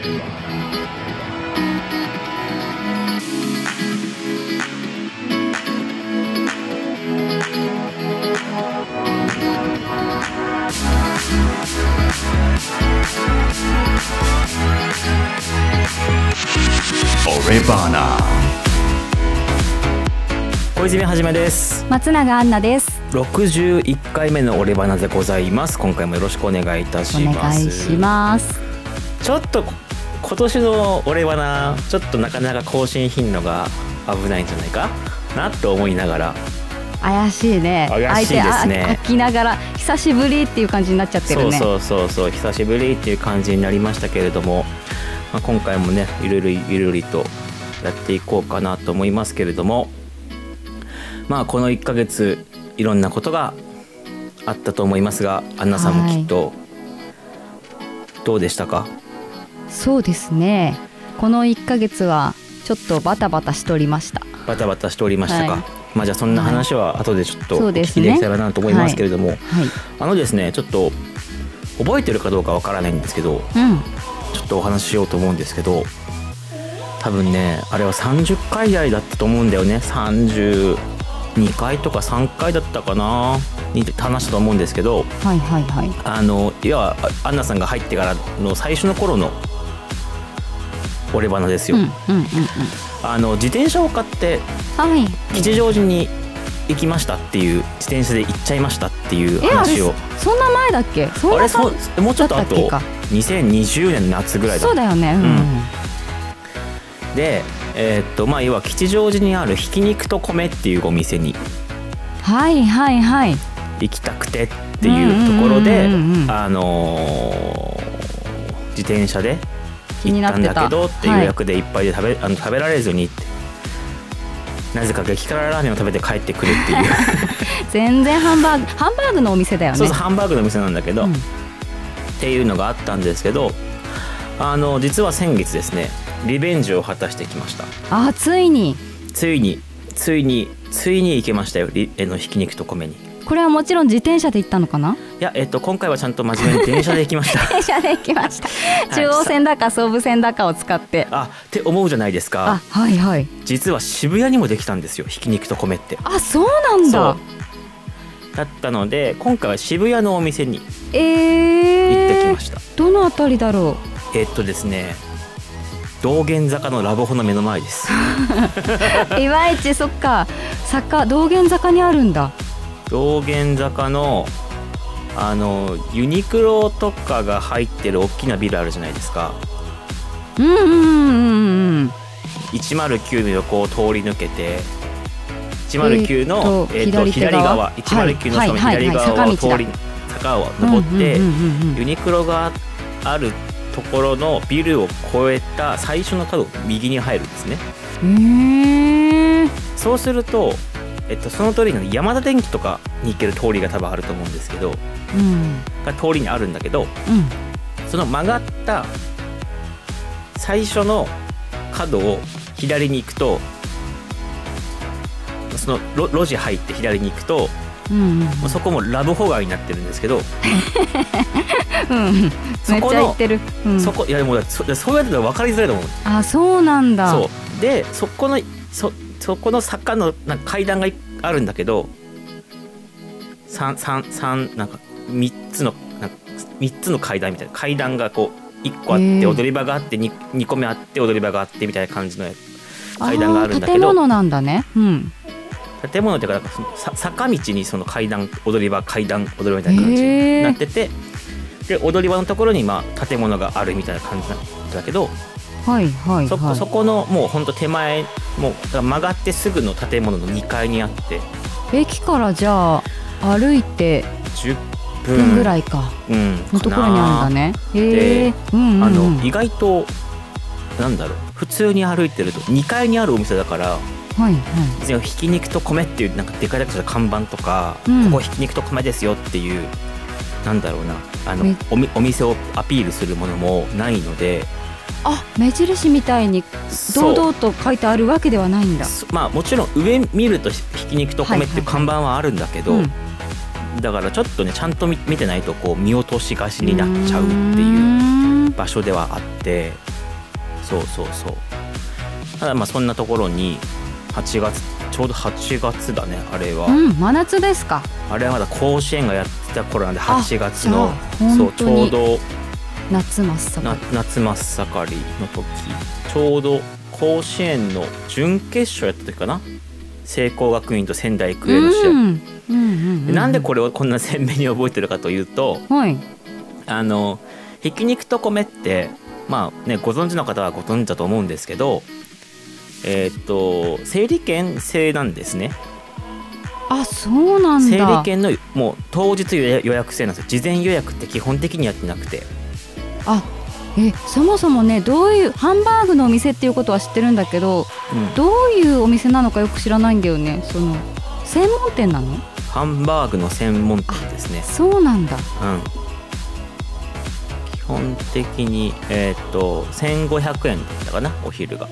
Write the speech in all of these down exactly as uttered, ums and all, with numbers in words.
小泉はじめです。松永杏奈です。ろくじゅういっかいめのオレバナでございます。今回もよろしくお願いいたします。お願いします。ちょっと今年のオレバナちょっとなかなか更新頻度が危ないんじゃないかなと思いながら。怪しいね。怪しいですね。相手飽きながら久しぶりっていう感じになっちゃってるね。そうそうそうそう、久しぶりっていう感じになりましたけれども、まあ、今回もねいろいろいろいろとやっていこうかなと思いますけれども、まあこのいっかげついろんなことがあったと思いますが、アンナさんもきっとどうでしたか？はい、そうですね、このいっかげつはちょっとバタバタしておりました。バタバタしておりましたか、はい。まあ、じゃあそんな話は後でちょっと聞いていきたらなと思いますけれども、はいねはいはい、あのですねちょっと覚えてるかどうかわからないんですけど、うん、ちょっとお話ししようと思うんですけど、多分ねあれはさんじゅっかい台だったと思うんだよね。さんじゅうにかいとかさんかいだったかなに話したと思うんですけど、はいはいはい、あのいやアンナさんが入ってからの最初の頃のオレバナですよ、うんうんうんうん、あの自転車を買って吉祥寺に行きましたっていう、自転車で行っちゃいましたっていう話を。そんな前だっけ？そんなさあれそもうちょっと後、にせんにじゅうねんの夏ぐらいだ。そうだよね、うんうん、で、えーっとまあ、要は吉祥寺にあるひき肉と米っていうお店にはいはいはい行きたくてっていうところで、あのー、自転車で行ったんだけどっていう予約でいっぱいで食べ、はい、あの食べられずにってなぜか激辛ラーメンを食べて帰ってくるっていう全然ハンバーグハンバーグのお店だよね。そうそう、ハンバーグのお店なんだけど、うん、っていうのがあったんですけど、あの実は先月ですねリベンジを果たしてきました。あ、ついについについについに行けましたよ、リえのひき肉と米に。これはもちろん自転車で行ったのかな？いや、えっと、今回はちゃんと真面目に電車で行きました電車で行きました中央線だか総武線だかを使ってあって思うじゃないですか。あ、はいはい。実は渋谷にもできたんですよ、ひき肉と米って。あ、そうなんだ。だったので今回は渋谷のお店に行ってきました、えー、どのあたりだろう。えっとですね道玄坂のラブホの目の前ですいまいちそっか坂道玄坂にあるんだ。道玄坂のあのユニクロとかが入ってる大きなビルあるじゃないですか。うんうんうんうん。いちまるきゅうの横を通り抜けていちまるきゅうの、えーっと、えーっと左側、いちまるきゅうのその左側を通り坂を登ってユニクロがあるところのビルを越えた最初の角右に入るんですね。へー。そうすると、えっと、その通りの山田電機とかに行ける通りが多分あると思うんですけど、うん、が通りにあるんだけど、うん、その曲がった最初の角を左に行くと、その 路, 路地入って左に行くと、うんうん、そこもラブホ街になってるんですけどうん、そこのめっちゃ行ってる、うん、そこいやもうそそうやってたら分かりづらいと思う。あ、そうなんだ。そうでそこの そ, そこの坂のなんか階段があるんだけど、三三三なんか三つのなんか三つの階段みたいな階段がこう一個あって踊り場があって 2, 2個目あって踊り場があってみたいな感じの階段があるんだけど。建物なんだね。うん。建物っていうかなんかそのさ坂道にその階段踊り場階段踊り場みたいな感じになってて。で踊り場のところにまあ建物があるみたいな感じなんだけど、はいはいはい、そこ、そこのもうほんと手前もう曲がってすぐの建物のにかいにあって、駅からじゃあ歩いてじゅっぷんぐらいか、うん、のところにあるんだね。で、うんうんうん、あの意外となんだろう普通に歩いてるとにかいにあるお店だから、はいはい、ひき肉と米っていうなんかでかいだけじゃ看板とか、うん、ここひき肉と米ですよっていうなんだろうなあの お, お店をアピールするものもないので、あ目印みたいに堂々と書いてあるわけではないんだ。まあもちろん上見るとひき肉と米っていう看板はあるんだけど、はいはいはい、だからちょっとねちゃんと 見, 見てないとこう見落としがちになっちゃうっていう場所ではあって、そうそうそう。ただまあそんなところにはちがつ、ちょうどはちがつだね、あれは、うん、真夏ですか。あれはまだ甲子園がやってた頃なんで、はちがつのそう、ちょうど夏真っ盛り、夏真っ盛りの時、ちょうど甲子園の準決勝やった時かな、聖光学院と仙台育英の試合、うんうんうんうん、なんでこれをこんな鮮明に覚えてるかというと、はい、あのひき肉と米って、まあね、ご存知の方はご存知だと思うんですけど、えー、っと整理券制なんですね。あ、そうなんだ。整理券のもう当日予約制なんですよ。事前予約って基本的にやってなくて、あ、えそもそもね、どういうハンバーグのお店っていうことは知ってるんだけど、うん、どういうお店なのかよく知らないんだよね。その専門店なの？ハンバーグの専門店ですね。そうなんだ、うん、基本的に、えー、っとせんごひゃくえんだったかな、お昼が。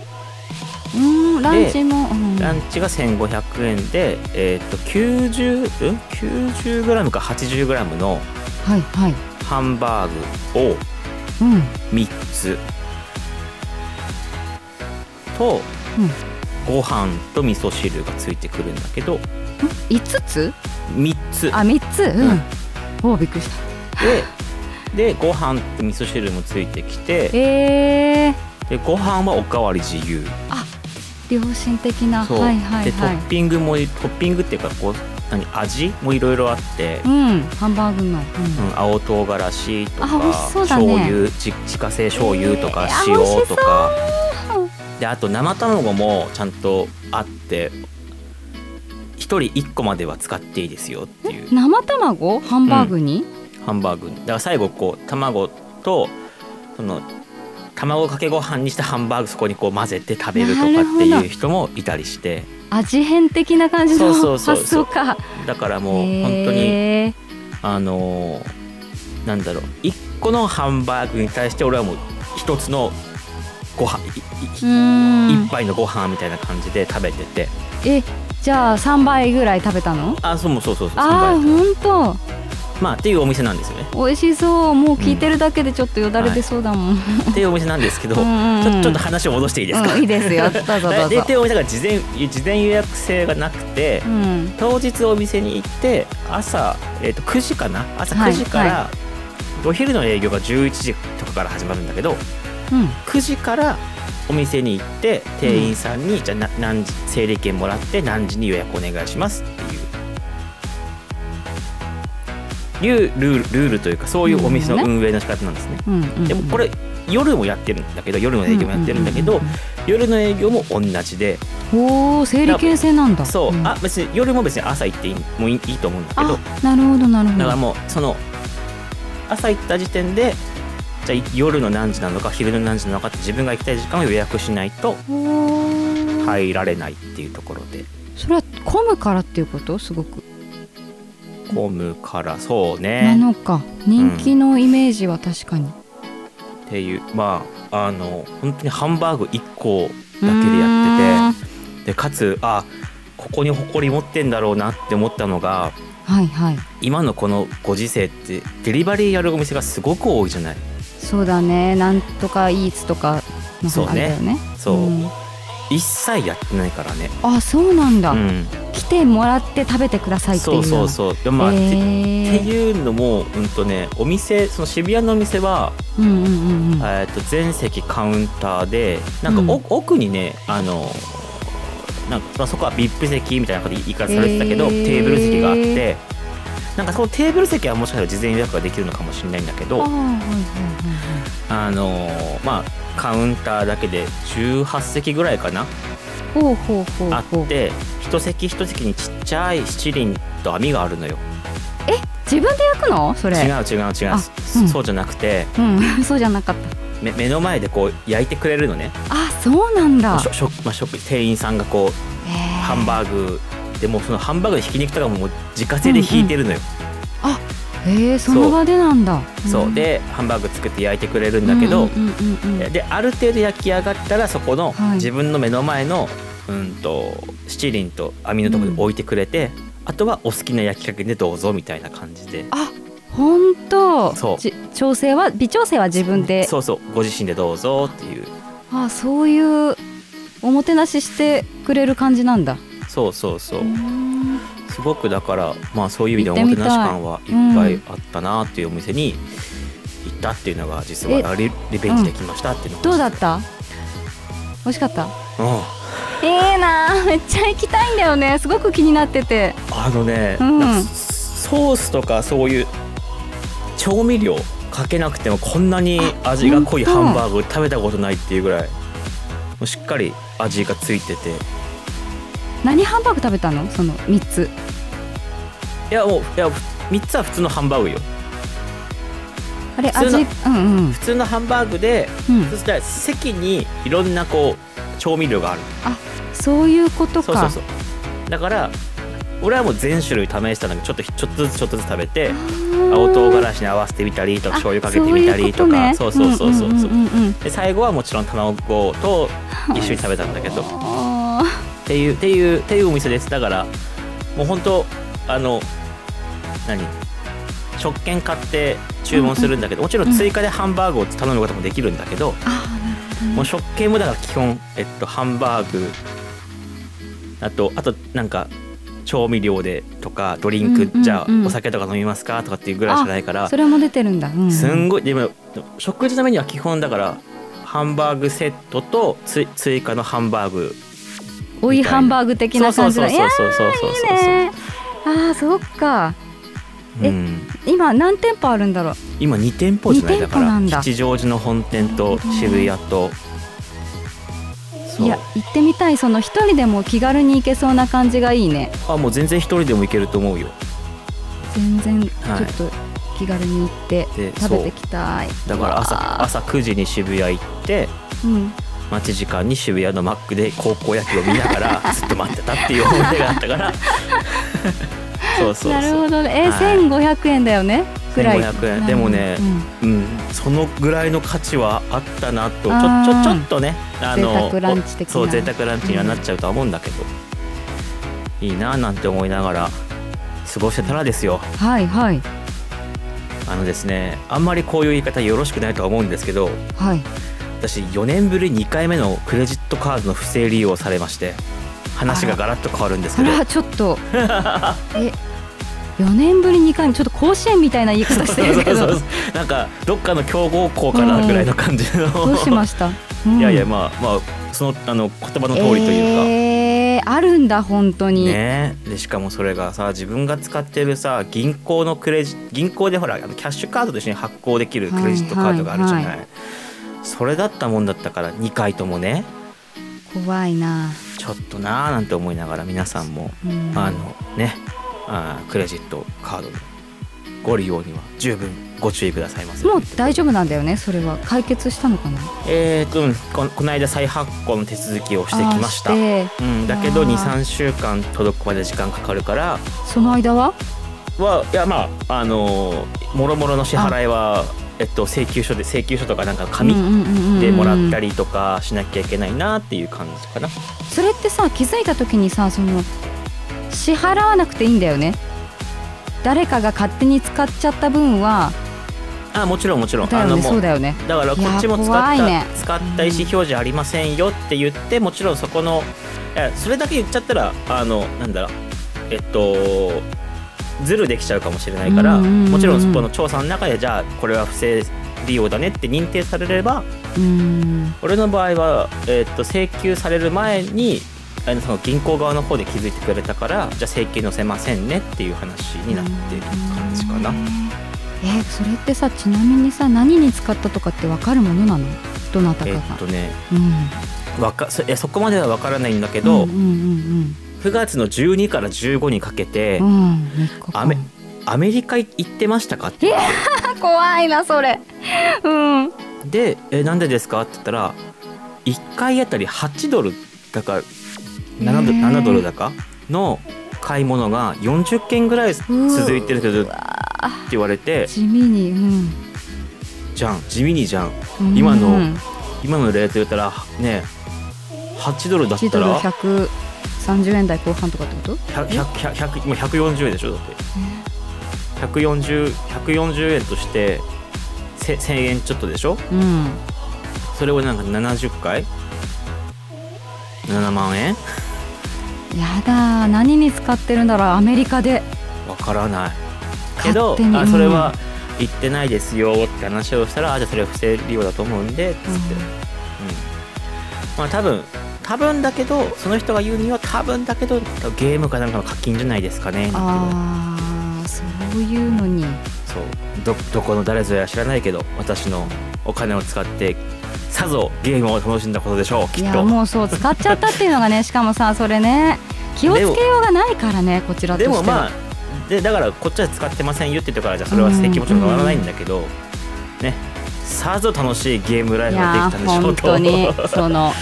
うん、ランチも、うん、ランチがせんごひゃくえんで、えー、っと 90, ん きゅうじゅうグラム か はちじゅうグラム のハンバーグをうん、みっつと、うん、ご飯と味噌汁がついてくるんだけど、いつつ？ みっつ。あ、みっつ、うん、うん、おびっくりした。で、でご飯と味噌汁もついてきて、えー、でご飯はおかわり自由。あ、良心的な。そう、はいはいはい、でトッピングもトッピングっていうか、こう何味もいろいろあって、うん、ハンバーグの、うんうん、青唐辛子とか、醤油、自家製醤油とか、えー、塩とかで、あと生卵もちゃんとあって、ひとりいっこまでは使っていいですよっていう。生卵？ハンバーグに、うん、ハンバーグだから最後こう卵とその卵かけご飯にしたハンバーグ、そこにこう混ぜて食べるとかっていう人もいたりして、味変的な感じの発想か。だからもう本当にあのー、なんだろう、いっこのハンバーグに対して俺はもうひとつのご飯、いっぱいのご飯みたいな感じで食べてて。え、じゃあさんばいぐらい食べたの？あ、そうそうそうそう、ああ、ほんと。まあっていうお店なんですよね。美味しそう。もう聞いてるだけでちょっとよだれ出そうだもん、うんはい、っていうお店なんですけどうん、うん、ちょ、ちょっと話を戻していいですか、うん、いいですよ、どうぞどうぞ。で、っていうお店が事前、事前予約制がなくて、うん、当日お店に行って朝、えー、とくじかな、朝くじから、はいはい、お昼の営業がじゅういちじとかから始まるんだけど、うん、くじからお店に行って店員さんに、うん、じゃあな何時整理券もらって何時に予約お願いしますっていういうルール、ルールというか、そういうお店の運営の仕方なんですね、うんうん、でもこれ夜もやってるんだけど、夜の営業もやってるんだけど、うんうんうんうん、夜の営業も同じで。おー、整理券制なんだ。そう、うん、あ、別に夜も別に朝行っていい、もういいと思うんだけど。あ、なるほどなるほど。だからもうその朝行った時点で、じゃあ夜の何時なのか昼の何時なのかって自分が行きたい時間を予約しないと入られないっていうところで。それは混むからっていうこと？すごく混むから。そうね、なのか、人気のイメージは確かに、うん、っていう。まああの本当にハンバーグいっこだけでやってて、でかつ、あ、ここに埃持ってんだろうなって思ったのが、はいはい、今のこのご時世ってデリバリーやるお店がすごく多いじゃない。そうだね、なんとかイーツとかの方があるよね。そうね、そう、うん、一切やってないからね。あ、そうなんだ、うん、来てもらって食べてくださいっていう。そうそうそう、まあ、えー、っていうのも、うんとね、お店、その渋谷のお店は、うんうんうん、えーと全席カウンターで、なんか、うん、奥にね、あのなんかそこは ブイアイピー 席みたいなこと言い方されてたけど、えー、テーブル席があって、なんかそのテーブル席はもしかしたら事前予約ができるのかもしれないんだけど、あ、はいはいはいはい、あのまあカウンターだけでじゅうはっせきぐらいかな、ほうほうほうほう、あって、一席一席にちっちゃい七輪と網があるのよ。え、自分で焼くの？それ違う違う違う、うん、そうじゃなくて、うん、そうじゃなかった。 目, 目の前でこう焼いてくれるのね。あ、そうなんだ。しょ、まあ、しょ店員さんがこうハンバーグで、もそのハンバーグのひき肉とか も, もう自家製でひいてるのよ、うんうん、あ、へえ、その場でなんだ。そう、うん、でハンバーグ作って焼いてくれるんだけど、うんうんうんうん、である程度焼き上がったらそこの、はい、自分の目の前の、うん、と七輪と網のところに置いてくれて、うん、あとはお好きな焼き加減でどうぞみたいな感じで。あ、本当。調整は微調整は自分で。そうそうご自身でどうぞっていう。ああ、そういうおもてなししてくれる感じなんだ。そうそうそう。すごくだから、まあ、そういう意味でおもてなし感はいっぱいあったなっていうお店に行ったっていうのが実は リ, リベンジできましたっていうの、うん、どうだった？美味しかった？うん、えーな、めっちゃ行きたいんだよね。すごく気になってて、あのね、うん、なんかソースとかそういう調味料かけなくてもこんなに味が濃いハンバーグ食べたことないっていうぐらいもうしっかり味がついてて。何ハンバーグ食べたの？そのみっつ。いやもういやみっつは普通のハンバーグよ。あれ味、うんうん、普通のハンバーグで、うん、そしたら席にいろんなこう調味料がある。あ、そういうことか。そうそうそう。だから俺はもう全種類試したのにちょっとちょっとずつちょっとずつ食べて、青唐辛子に合わせてみたりとか醤油かけてみたりとか、そういうことね。そうそうそうそう。で最後はもちろん卵と一緒に食べたんだけど。っていうっていうっていうお店です。だからもう本当あの何食券買って注文するんだけど、もちろん追加でハンバーグを頼むこともできるんだけど、うん、もう食券もだから基本えっとハンバーグあとあとなんか調味料でとかドリンク、うんうんうん、じゃあお酒とか飲みますかとかっていうぐらいしかないから。それも出てるんだ、うん、すんごい。でも食事のメニューは基本だからハンバーグセットとつ追加のハンバーグ。おいハンバーグ的な感じだ。いやーいいね。ああそっか。え、うん、今何店舗あるんだろう。今にてんぽじゃない。だから吉祥寺の本店と渋谷と。いや行ってみたい。その一人でも気軽に行けそうな感じがいいね。あ、もう全然一人でも行けると思うよ。全然ちょっと気軽に行って、はい、食べてきたい。だから 朝, 朝くじに渋谷行って、うん、待ち時間に渋谷のマックで高校野球を見ながらずっと待ってたっていう思い出があったからそうそうそう。なるほどね。えーはい、せんごひゃくえんだよねくらい。せんごひゃくえんでもね、うんうん、そのぐらいの価値はあったなと。ちょちょちょっとねあの贅沢ランチ的な。そう贅沢ランチにはなっちゃうとは思うんだけど、うん、いいななんて思いながら過ごしてたらですよ。はいはい。あのですね、あんまりこういう言い方よろしくないとは思うんですけど、はい、私よねんぶりにかいめのクレジットカードの不正利用されまして、話がガラッと変わるんですけど。あらちょっとえよねんぶりにかいめ、ちょっと甲子園みたいな言い方してるけどそうそうそうそう、なんかどっかの強豪校かなぐらいの感じの、うん、どうしました、うん、いやいやまあ、まあ、その、あの言葉の通りというか、えー、あるんだ本当にね。でしかもそれがさ、自分が使ってるさ銀行のクレジ銀行でほらあのキャッシュカードと一緒に発行できるクレジットカードがあるじゃない、はいはいはい、それだったもんだったからにかいともね。怖いなちょっとななんて思いながら、皆さんも、うん、あのねあクレジットカードのご利用には十分ご注意くださいませ。もう大丈夫なんだよね。それは解決したのかな。えー、うん、こ, この間再発行の手続きをしてきました。うん、だけど に,さん 週間届くまで時間かかるから。その間ははいやまああのもろもろの支払いは、えっと、請求書で請求書とかなんか紙でもらったりとかしなきゃいけないなっていう感じかな。それってさ気づいた時にさその支払わなくていいんだよね。誰かが勝手に使っちゃった分は。ああもちろんもちろんだよね。そうだよね。だからこっちも使った、ね、使った意思表示ありませんよって言ってもちろんそこのそれだけ言っちゃったらあのなんだろうえっとズルできちゃうかもしれないから、うんうんうん、もちろんそこの調査の中でじゃあこれは不正利用だねって認定されれば、うん、俺の場合は、えっと、請求される前にその銀行側の方で気づいてくれたからじゃあ請求載せませんねっていう話になってる感じかな。えー、それってさちなみにさ何に使ったとかって分かるものなの？どなたかが。えっとね、うん、わか そ, そこまでは分からないんだけど、うんうんうんうん、くがつのじゅうにからじゅうごにかけて、うん、ア, メアメリカ行ってましたかって。怖いなそれ、うん、でえなんでですかって言ったらいっかいあたりはちドルだからななドルだかの買い物がよんじゅっけんぐらい続いてるけどって言われて、地味に、うん、じゃん地味にじゃん、うん、今の今のレート言ったらねはちドルだったらひゃくさんじゅうえんだいこう半とかってこと？ひゃく、ひゃく、ひゃく、ひゃくよんじゅうえんでしょだって。140, ひゃくよんじゅうえんとしてせんえんちょっとでしょ、うん、それをなんかななじゅっかいななまんえんやだ、何に使ってるんだろうアメリカで。わからないけど、うん、あそれは行ってないですよって話をしたら、あじゃあそれは不正利用だと思うんでっつって、うんうん、まあ多分多分だけどその人が言うには多分だけどゲームかなんかの課金じゃないですかね。ああそういうのに、そう ど, どこの誰ぞや知らないけど私のお金を使ってさぞゲームを楽しんだことでしょうきっと。いやもうそう使っちゃったっていうのがねしかもさそれね気をつけようがないからねこちらとしては。でもまあでだからこっちは使ってませんよって言ってからじゃあそれは気持ちが変わらないんだけど、うんうんうん、ねさぞ楽しいゲームライフができたんでしょうと。いや本当にその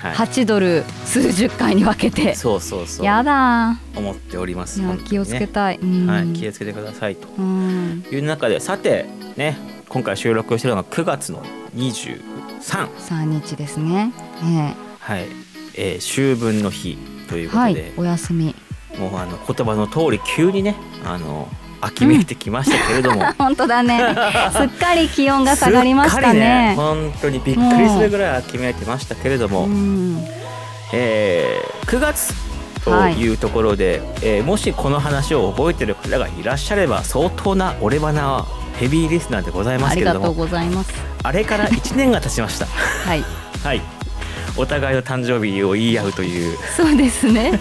はちドル数十回に分けて、はい、そうそうそうやだ思っております。いや気をつけたい、ねはい、気をつけてくださいという中で、さてね今回収録しているのがくがつのにじゅうさんにちですね、えーはいえー、秋分の日ということで、はい、お休み。もうあの言葉の通り急にねあの秋めいてきましたけれども、うん、本当だねすっかり気温が下がりましたね。すっかりね本当にびっくりするぐらい秋めいてましたけれども、うんえー、くがつというところで、はいえー、もしこの話を覚えてる方がいらっしゃれば相当なオレバナヘビーリスナーでございますけれども、ありがとうございます。あれからいちねんが経ちましたはい、はい、お互いの誕生日を言い合うというそうですね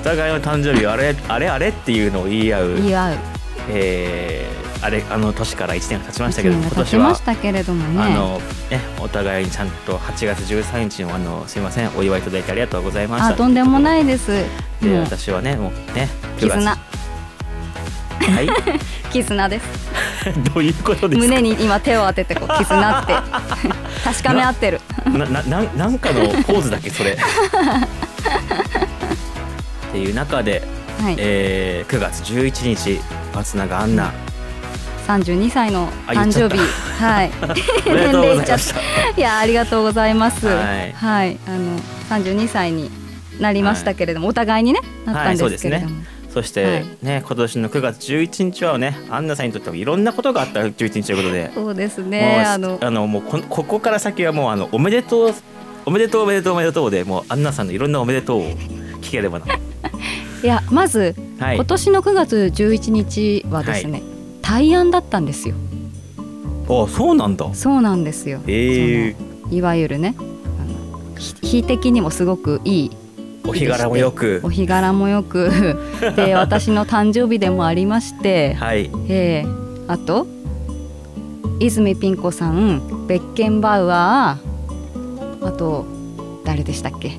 お互いの誕生日あれあれあれっていうのを言い合う、言い合う、えー、あれあの年からいちねんが経ちましたけど、今年はあの、ね、お互いにちゃんとはちがつじゅうさんにち の, あのすみませんお祝いいただいてありがとうございました。あとんでもないです。で、うん、私はねもうね絆はい絆ですどういうことですか。胸に今手を当ててこう絆って確かめ合ってるな, な, な, なんかのポーズだっけそれっていう中で、はいえー、くがつじゅういちにち松永杏奈さんじゅうにさいの誕生日、はい、年齢いっちゃったいやありがとうございます、はいはい、あのさんじゅうにさいになりましたけれども、はい、お互いに、ね、なったんですけれども、はいはい、そして、ねはい、今年のくがつじゅういちにちはね杏奈さんにとってもいろんなことがあったじゅういちにちということでそうですね、あのあのもう こ, ここから先はもうあのおめでとうおめでとうおめでとうおめでとうでもう杏奈さんのいろんなおめでとうを聞ければないやまず、はい、今年のくがつじゅういちにちはですね、はい、大安だったんですよ。あそうなんだ。そうなんですよ、えー、いわゆるねあの日的にもすごくいいお日柄もよくお日柄もよくで私の誕生日でもありまして、はいえー、あと泉ピン子さんベッケンバウアーあと誰でしたっけ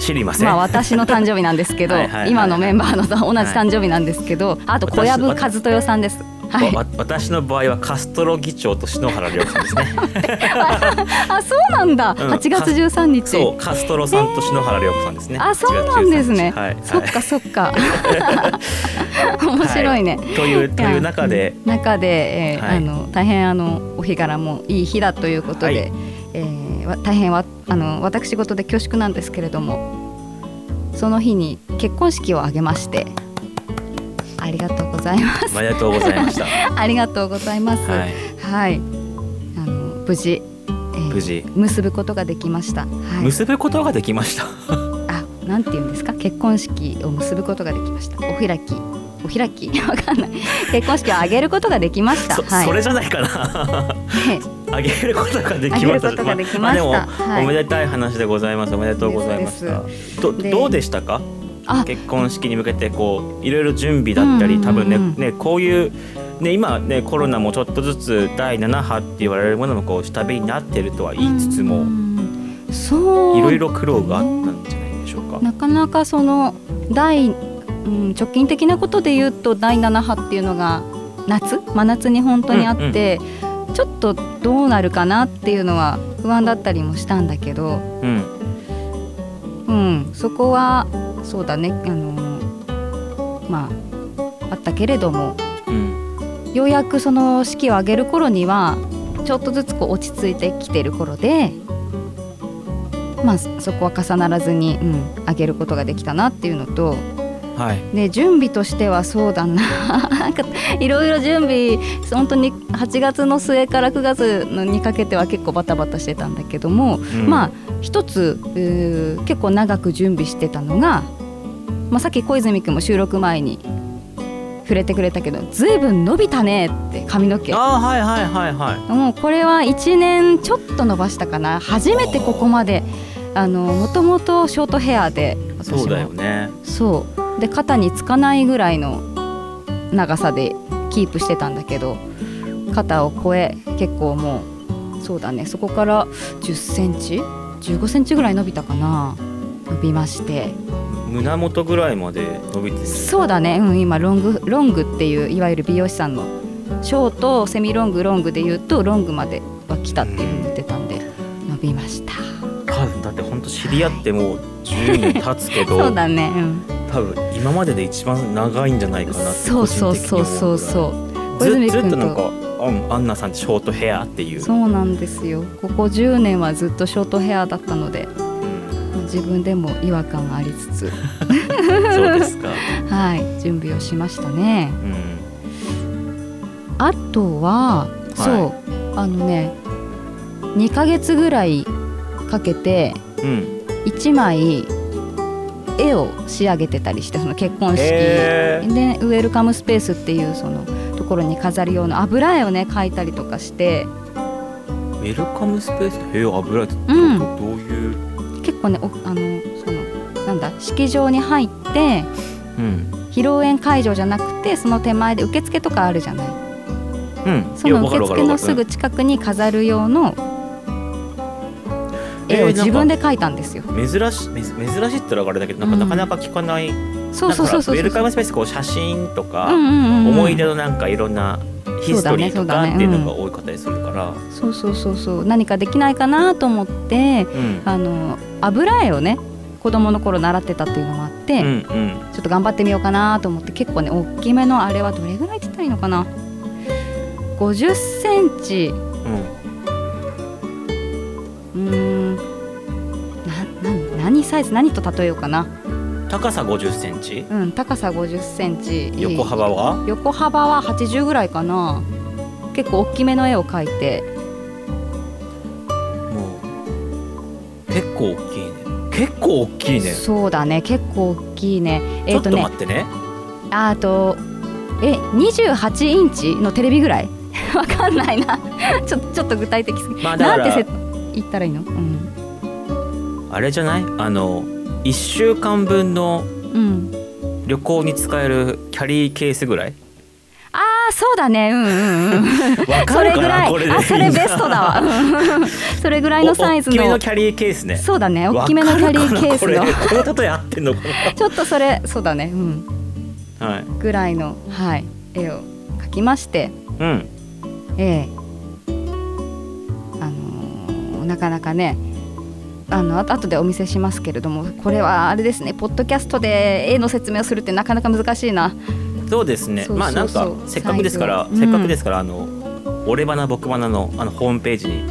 知りません、まあ、私の誕生日なんですけどはいはいはい、はい、今のメンバーの同じ誕生日なんですけど、はい、あと小籔和豊さんです、はい、私の場合はカストロ議長と篠原涼さんですねあそうなんだ、うん、はちがつじゅうさんにちカ ス, そうカストロさんと篠原涼子さんですね、えー、あそうなんですね、はいはい、そっかそっか面白いね、はい、と, いうという中で中で、えーはい、あの大変あのお日柄もいい日だということで、はいえー、大変わあの私事で恐縮なんですけれどもその日に結婚式を挙げましてありがとうございますありがとうございましたありがとうございます、はいはい、あの無事、えー、無事結ぶことができました、はい、結ぶことができましたあ、なんて言うんですか結婚式を結ぶことができましたお開きお開きわかんない結婚式を挙げることができましたそ,、はい、それじゃないかなあげることができました。まあ、でも、はい、おめでたい話でございます。おめでとうございました。ど, どうでしたか？結婚式に向けてこういろいろ準備だったり、うんうんうん、多分 ね, ねこういうね今ねコロナもちょっとずつだいななはって言われるものもこう下火になってるとは言いつつも、うん、そういろいろ苦労があったんじゃないでしょうか。なかなかその第、うん、直近的なことで言うとだいなな波っていうのが夏真夏に本当にあって。うんうんちょっとどうなるかなっていうのは不安だったりもしたんだけど、うんうん、そこはそうだね、あのー、まああったけれども、うん、ようやくその式を挙げる頃にはちょっとずつこう落ち着いてきてる頃で、まあそこは重ならずに、うん、挙げることができたなっていうのと、はい、で準備としてはそうだな、いろいろ準備、本当にはちがつの末からくがつにかけては結構バタバタしてたんだけども、うん、まあ一つ結構長く準備してたのが、まあ、さっき小泉くんも収録前に触れてくれたけど、ずいぶん伸びたねって髪の毛、あ、はいはいはいはい、もうこれはいちねんちょっと伸ばしたかな、初めてここまで、あのもともとショートヘアで、私もそうだよね、そうで肩につかないぐらいの長さでキープしてたんだけど、肩を超え結構もうそうだね、そこからじゅっセンチじゅうごセンチぐらい伸びたかな、伸びまして、胸元ぐらいまで伸びてる。そうだね、うん、今ロング、ロングっていういわゆる美容師さんのショート、セミロング、ロングでいうとロングまでは来たっていうふうに言ってたんで、うん、伸びました。だって本当知り合ってもうじゅうねん経つけど、はい、そうだね、うん、多分今までで一番長いんじゃないかなって、個人的に思うぐらい。そうそうそうそう。ずっとなんかアンナさんってショートヘアっていう。そうなんですよ。ここじゅうねんはずっとショートヘアだったので。自分でも違和感がありつつそうですか、はい、準備をしましたね、うん、あとは、はい、そうあのねにかげつぐらいかけていちまい絵を仕上げてたりして、その結婚式でウェルカムスペースっていうそのところに飾る用の油絵をね描いたりとかして。ウェルカムスペース、えー、油絵って ど,、うん、どういう結構ね、おあのそのなんだ式場に入って、うん、披露宴会場じゃなくてその手前で受付とかあるじゃない、うん、その受付のすぐ近くに飾る用の絵を自分で描いたんですよ、えー、珍し、珍しいって言ったらあれだけど、なんかなかなか聞かない、うん、そうそうそうそう、ウェルカムスペースこう写真とか、うんうんうんうん、思い出のなんかいろんなヒストリーとかっていうのが多かったりするから、そうそうそうそう、何かできないかなと思って、うん、あの油絵をね子供の頃習ってたっていうのもあって、うんうん、ちょっと頑張ってみようかなと思って、結構ね大きめのあれはどれぐらいって言ったらいいのかな、ごじゅっセンチ、うん、うーんなな何サイズ、何と例えようかな、高さごじゅっセンチ、うん、高さごじゅっセンチ、横幅は横幅ははちじゅうぐらいかな、結構大きめの絵を描いて、もう結構大きいね、結構大きいね、そうだね結構大きいね、えーとね、ちょっと待ってね、あとえにじゅうはちインチのテレビぐらいわかんないなちょ、ちょっと具体的すぎ、まあ、なんて言ったらいいの、うん、あれじゃない、あのいっしゅうかんぶんの旅行に使えるキャリーケースぐらい、うん、ああそうだね、うんうんうんわかるかな、これでいいな、それベストだわそれぐらいのサイズの大きめのキャリーケースね、そうだね大きめのキャリーケースのこれこの例え合ってんのかなちょっとそれそうだね、うん、はい、ぐらいの、はい、絵を描きまして、うん、えーあのー、なかなかね、あの後でお見せしますけれども、これはあれですね、ポッドキャストで絵の説明をするってなかなか難しいな。そうですね、まあなんかせっかくですから、うん、せっかくですから、あの俺花僕花のあのホームページにぜひ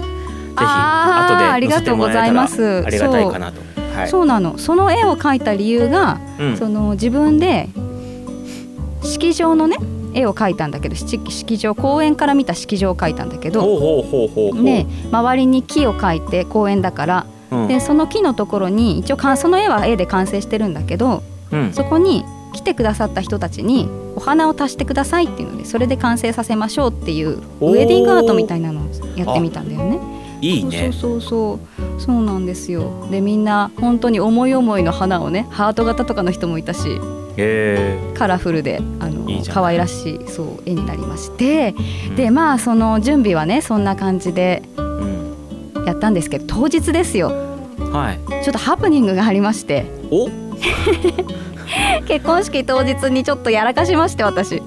後で載せてもらえたらありがたいかなと。そう、はい、そうなの。その絵を描いた理由が、うん、その自分で式場のね絵を描いたんだけど、式場、公園から見た式場を描いたんだけど、ほうほうほうほうほう、で周りに木を描いて、公園だから。でその木のところに一応か、その絵は絵で完成してるんだけど、うん、そこに来てくださった人たちにお花を足してくださいっていうので、それで完成させましょうっていうウェディングアートみたいなのをやってみたんだよね。いいね。そうそうそうそうなんですよ。でみんな本当に思い思いの花をね、ハート型とかの人もいたし、カラフルであのいい可愛らしいそう絵になりまして、うん、でまあその準備はねそんな感じで。やったんですけど、当日ですよ、はい、ちょっとハプニングがありまして、お結婚式当日にちょっとやらかしまして、私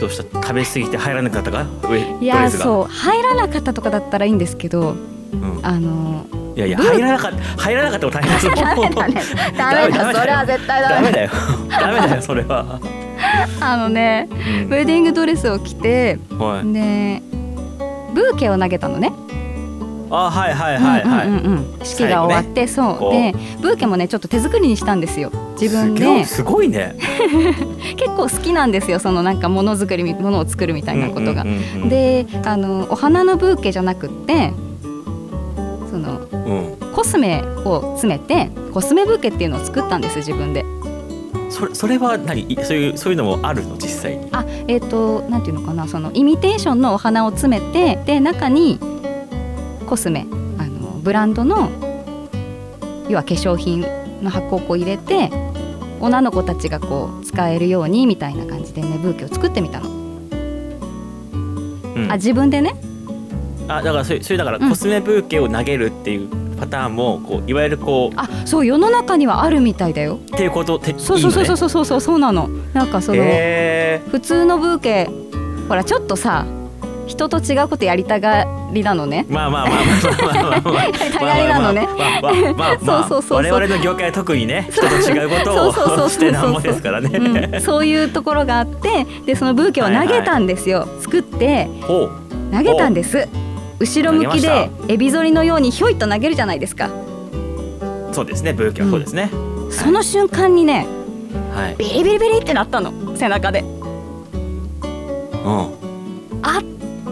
どうした、食べ過ぎて入らなかったか、いやそう入らなかったとかだったらいいんですけど、うん、あのいやいや入らなかった入らなかったも大変ですよダメだねダメだ、それは絶対ダメだよダメだよそれはあのね、うん、ウェディングドレスを着て、はい、でブーケを投げたのね。あ、はいはいはいはい、うんうんうんうん、式が終わって、ね、そうでブーケもねちょっと手作りにしたんですよ自分で。すごいね結構好きなんですよそのなんかものづくりものを作るみたいなことが、うんうんうんうん、であのお花のブーケじゃなくってその、うん、コスメを詰めてコスメブーケっていうのを作ったんです自分で。そ れ, それは何そういうそういうのもあるの実際に。あ、えーと、なんていうのかなそのイミテーションのお花を詰めてで中にコスメあのブランドの要は化粧品の箱をこう入れて女の子たちがこう使えるようにみたいな感じでねブーケを作ってみたの、うん、あ自分でねあだからそれ、それだからコスメブーケを投げるっていう、うんパターンもこういわゆるこうあそう世の中にはあるみたいだよっていうことっていいのねそうそうそうそうそうそうそうなのなんかその、えー、普通のブーケほらちょっとさ人と違うことやりたがりなのねまあまあまあまあまあまあまあまあまあまあまあそうそうそうそう我々の業界は特にね人と違うことをしてなんぼですからねそういうところがあってでそのブーケを投げたんですよ、はいはい、作って投げたんです後ろ向きでエビ反りのようにひょいっと投げるじゃないですか。そうですねブーケはそうですね、うん、その瞬間にね、はい、ビリビリビリってなったの背中で、うん、あっ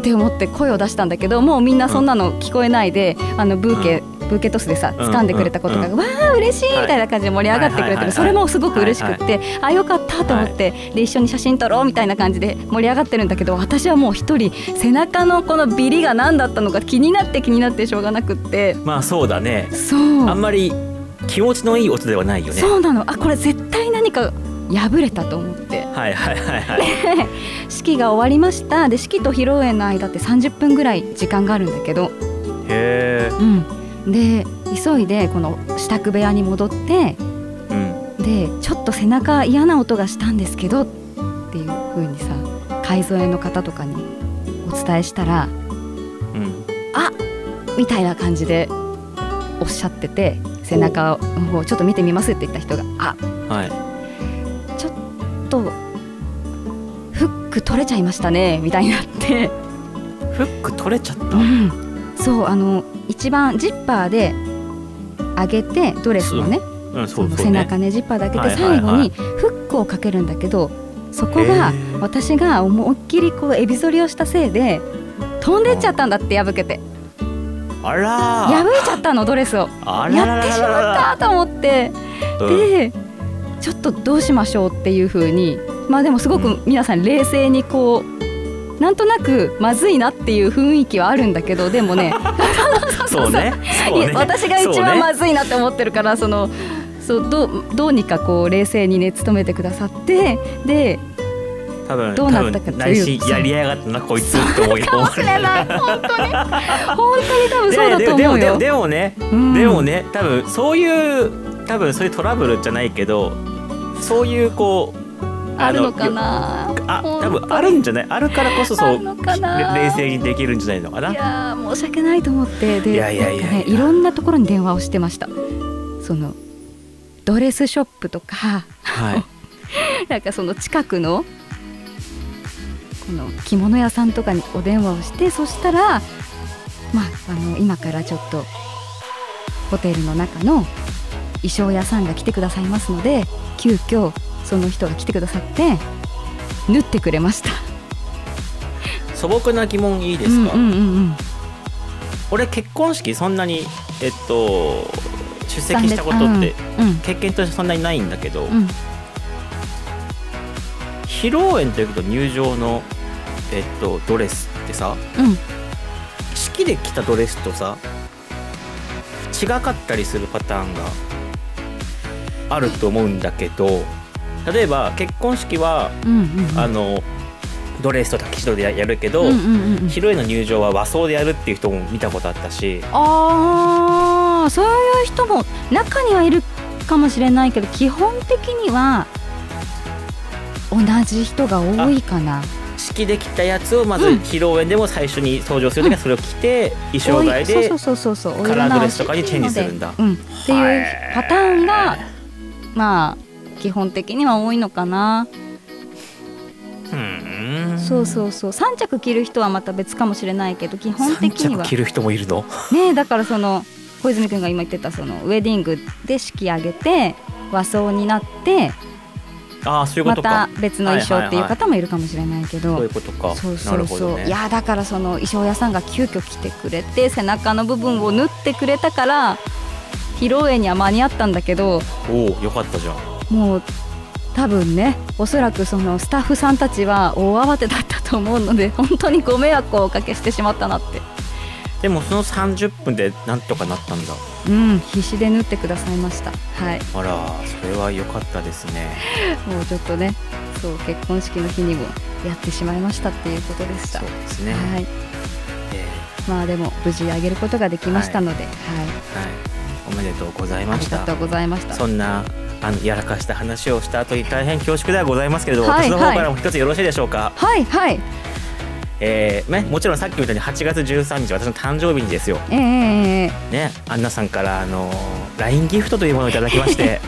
て思って声を出したんだけどもうみんなそんなの聞こえないで、うん、あのブーケ、うん、ブーケトスでさ掴んでくれたことが、うんうんうん、わー嬉しいみたいな感じで盛り上がってくれてるそれもすごく嬉しくって、はいはいはい、あよかったと思って、はい、で一緒に写真撮ろうみたいな感じで盛り上がってるんだけど私はもう一人背中のこのビリが何だったのか気になって気になってしょうがなくってまあそうだねそうあんまり気持ちのいい音ではないよねそうなのあこれ絶対何か破れたと思ってはいはいはいはい式が終わりましたで式と披露宴の間ってさんじゅっぷんぐらい時間があるんだけどへーうんで急いでこの支度部屋に戻って、うん、でちょっと背中嫌な音がしたんですけどっていう風にさ介添えの方とかにお伝えしたら、うん、あみたいな感じでおっしゃってて背中をちょっと見てみますって言った人があ、はい、ちょっとフック取れちゃいましたねみたいになってフック取れちゃった、うん、そうあの一番ジッパーで上げてドレスのね、うん、そうそうねその背中ねジッパーで上げて最後にフックをかけるんだけど、はいはいはい、そこが私が思いっきりこうエビ反りをしたせいで飛んでっちゃったんだって破けてあら破いちゃったのドレスをあらららららやってしまったと思ってでちょっとどうしましょうっていう風にまあでもすごく皆さん冷静にこうなんとなくまずいなっていう雰囲気はあるんだけどでもねそうねそうね私が一番まずいなって思ってるからそのそう ど, どうにかこう冷静にね努めてくださってで多分どうなったかっていうやりやがったなこいつって思いかもしれない本当に本当に多分そうだと思うよで も, でもね、うん、でもね多分そういう多分そういうトラブルじゃないけどそういうこうあるのかなあ多分あるんじゃないあるからこそそう冷静にできるんじゃないのかないや申し訳ないと思ってでいやいやいやいや、ね、いろんなところに電話をしてましたそのドレスショップとか、はい、なんかその近くのこの着物屋さんとかにお電話をしてそしたら、まあ、あの今からちょっとホテルの中の衣装屋さんが来てくださいますので急遽その人が来てくださって縫ってくれました素朴な疑問いいですか、うんうんうんうん、俺結婚式そんなに、えっと、出席したことって経験としてそんなにないんだけど、うんうん、披露宴というと入場の、えっと、ドレスってさ、うん、式で着たドレスとさ違かったりするパターンがあると思うんだけど例えば結婚式は、うんうんうん、あのドレスとタキシードでやるけど、うんうんうん、披露宴の入場は和装でやるっていう人も見たことあったしああそういう人も中にはいるかもしれないけど基本的には同じ人が多いかな式で着たやつをまず披露宴でも最初に登場するときはそれを着て、うん、衣装替えでカラードレスとかにチェンジするんだ、うん、っていうパターンがまあ基本的には多いのかな。うん、そうそうそう、さんちゃく着る人はまた別かもしれないけど、基本的にはさん着ゃく着る人もいるのね。だからその小泉君が今言ってたそのウェディングで式上げて和装になって、あ、そういうことか、また別の衣装っていう方もいるかもしれないけど、そういうことか、そうそうそう、ね、いやだからその衣装屋さんが急遽来てくれて背中の部分を縫ってくれたから披露宴には間に合ったんだけど、おお、よかったじゃん。もう多分ね、おそらくそのスタッフさんたちは大慌てだったと思うので、本当にご迷惑をおかけしてしまったなって。でもそのさんじゅっぷんでなんとかなったんだ。うん、必死で縫ってくださいました。はい、あら、それは良かったですね。もうちょっとね、そう、結婚式の日にもやってしまいましたっていうことでした。そうですね、はい、えー、まあでも無事あげることができましたので、はい、はいはい、おめでとうございました。ありがとうございました。そんなあのやらかした話をした後に大変恐縮ではございますけれど、はい、私の方からも一つよろしいでしょうか。はいはい、えーね、もちろんさっきみたいにはちがつじゅうさんにち、私の誕生日にですよ、えーね、アンナさんからあの ライン ギフトというものをいただきまして、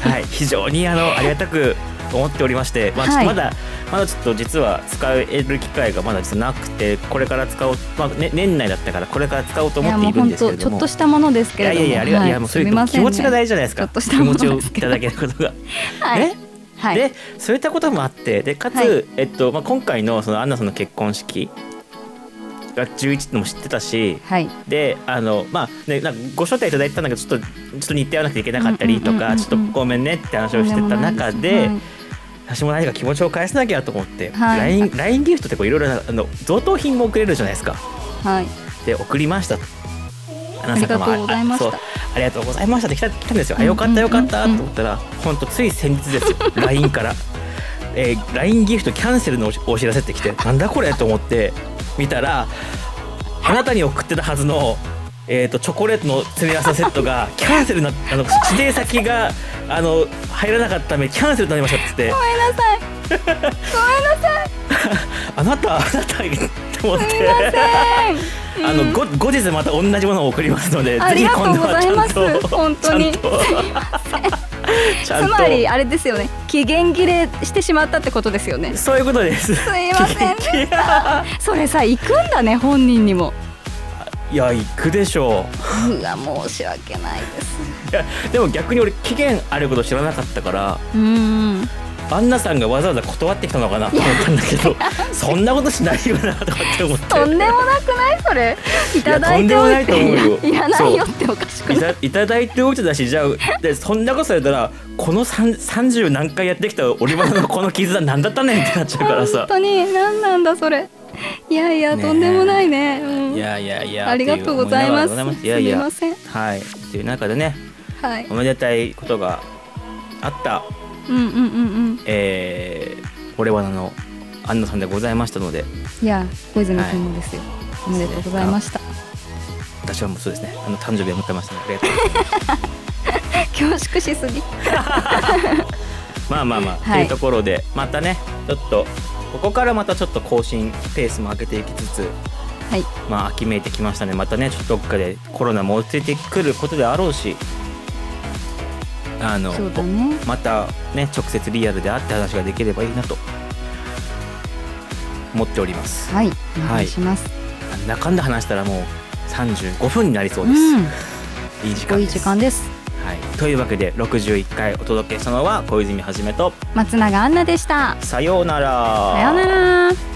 はいはい、非常にあのありがたく思っておりまして、まあ、ちょっとまだ、はい、まだちょっと実は使える機会がまだ実はなくて、これから使おう、まあね、年内だったからこれから使おうと思っているんですけれども、いやもう本当ちょっとしたものですけれども、いやいやいや、いやもうそういう気持ちが大事じゃないですか、気持ちをいただけることが、はい、ね、はい、でそういったこともあって、でかつ、はい、えっとまあ、今回のそのアンナさんの結婚式がじゅういちのも知ってたし、はい、であのまあね、なんかご招待いただいたんだけど、ちょっとちょっと日程合わなくていけなかったりとか、ちょっとごめんねって話をしてた中で。私も何か気持ちを返さなきゃと思って、はい、ライン ギフトってこういろいろ贈答品も送れるじゃないですか、はい、で送りましたと、あなた様ありがとうございましたって来たんですよ、うんうんうんうん、よかったよかったと思ったら、ほんとつい先日ですよライン から、えー、ライン ギフトキャンセルのお知らせってきて、なんだこれと思って見たら、あなたに送ってたはずのえー、とチョコレートの詰め合わせセットがキャンセルな、あの指定先があの入らなかったためキャンセルとなりましたっつって、ごめんなさいごめんなさいあなたあなたと思って、あのご後日また同じものを送りますので、うん、ありがとうございます。本当につまりあれですよね、期限切れしてしまったってことですよね。そういうことです。すいませんでした。それさ、行くんだね、本人にも。いや、行くでしょう。うわ、申し訳ないです。いやでも逆に俺、期限あること知らなかったから、うーん、アンナさんがわざわざ断ってきたのかなと思ったんだけどそんなことしないよなとかって思ってとんでもなくない、それいただいておいて、いらないよっておかしくない、いただいておいてだし、じゃあでそんなことされたら、このさんじゅうなんかいやってきた折り花のこの傷は何だったねんってなっちゃうからさ本当に何なんだそれ。いやいや、とんでもないね、うん、いやいやいや、ありがとうございます。いやいや、すみません。はい、という中でね、はい、おめでたいことがあった、うんうんうんうん、えー、これはあのアンナさんでございましたので、いや、小泉君もですよ、はい、おめでとうございました。私はもうそうですね、あの誕生日を迎えましたので、ありがとう恐縮しすぎまあまあまあ、はい、というところでまたね、ちょっとここからまたちょっと更新ペースも上げていきつつ、はい、まあ秋めいてきましたね。またね、ちょっとどっかでコロナも落ち着いてくることであろうし、あの、そうだね、またね、直接リアルで会って話ができればいいなと思っております。はい、お願いします。はい、なんだかんだ話したらもうさんじゅうごふんになりそうです、うん、いい時間です。いい時間です。はい、というわけでろくじゅういっかいお届けしたのは小泉はじめと松永杏奈でした。さようなら。さようなら。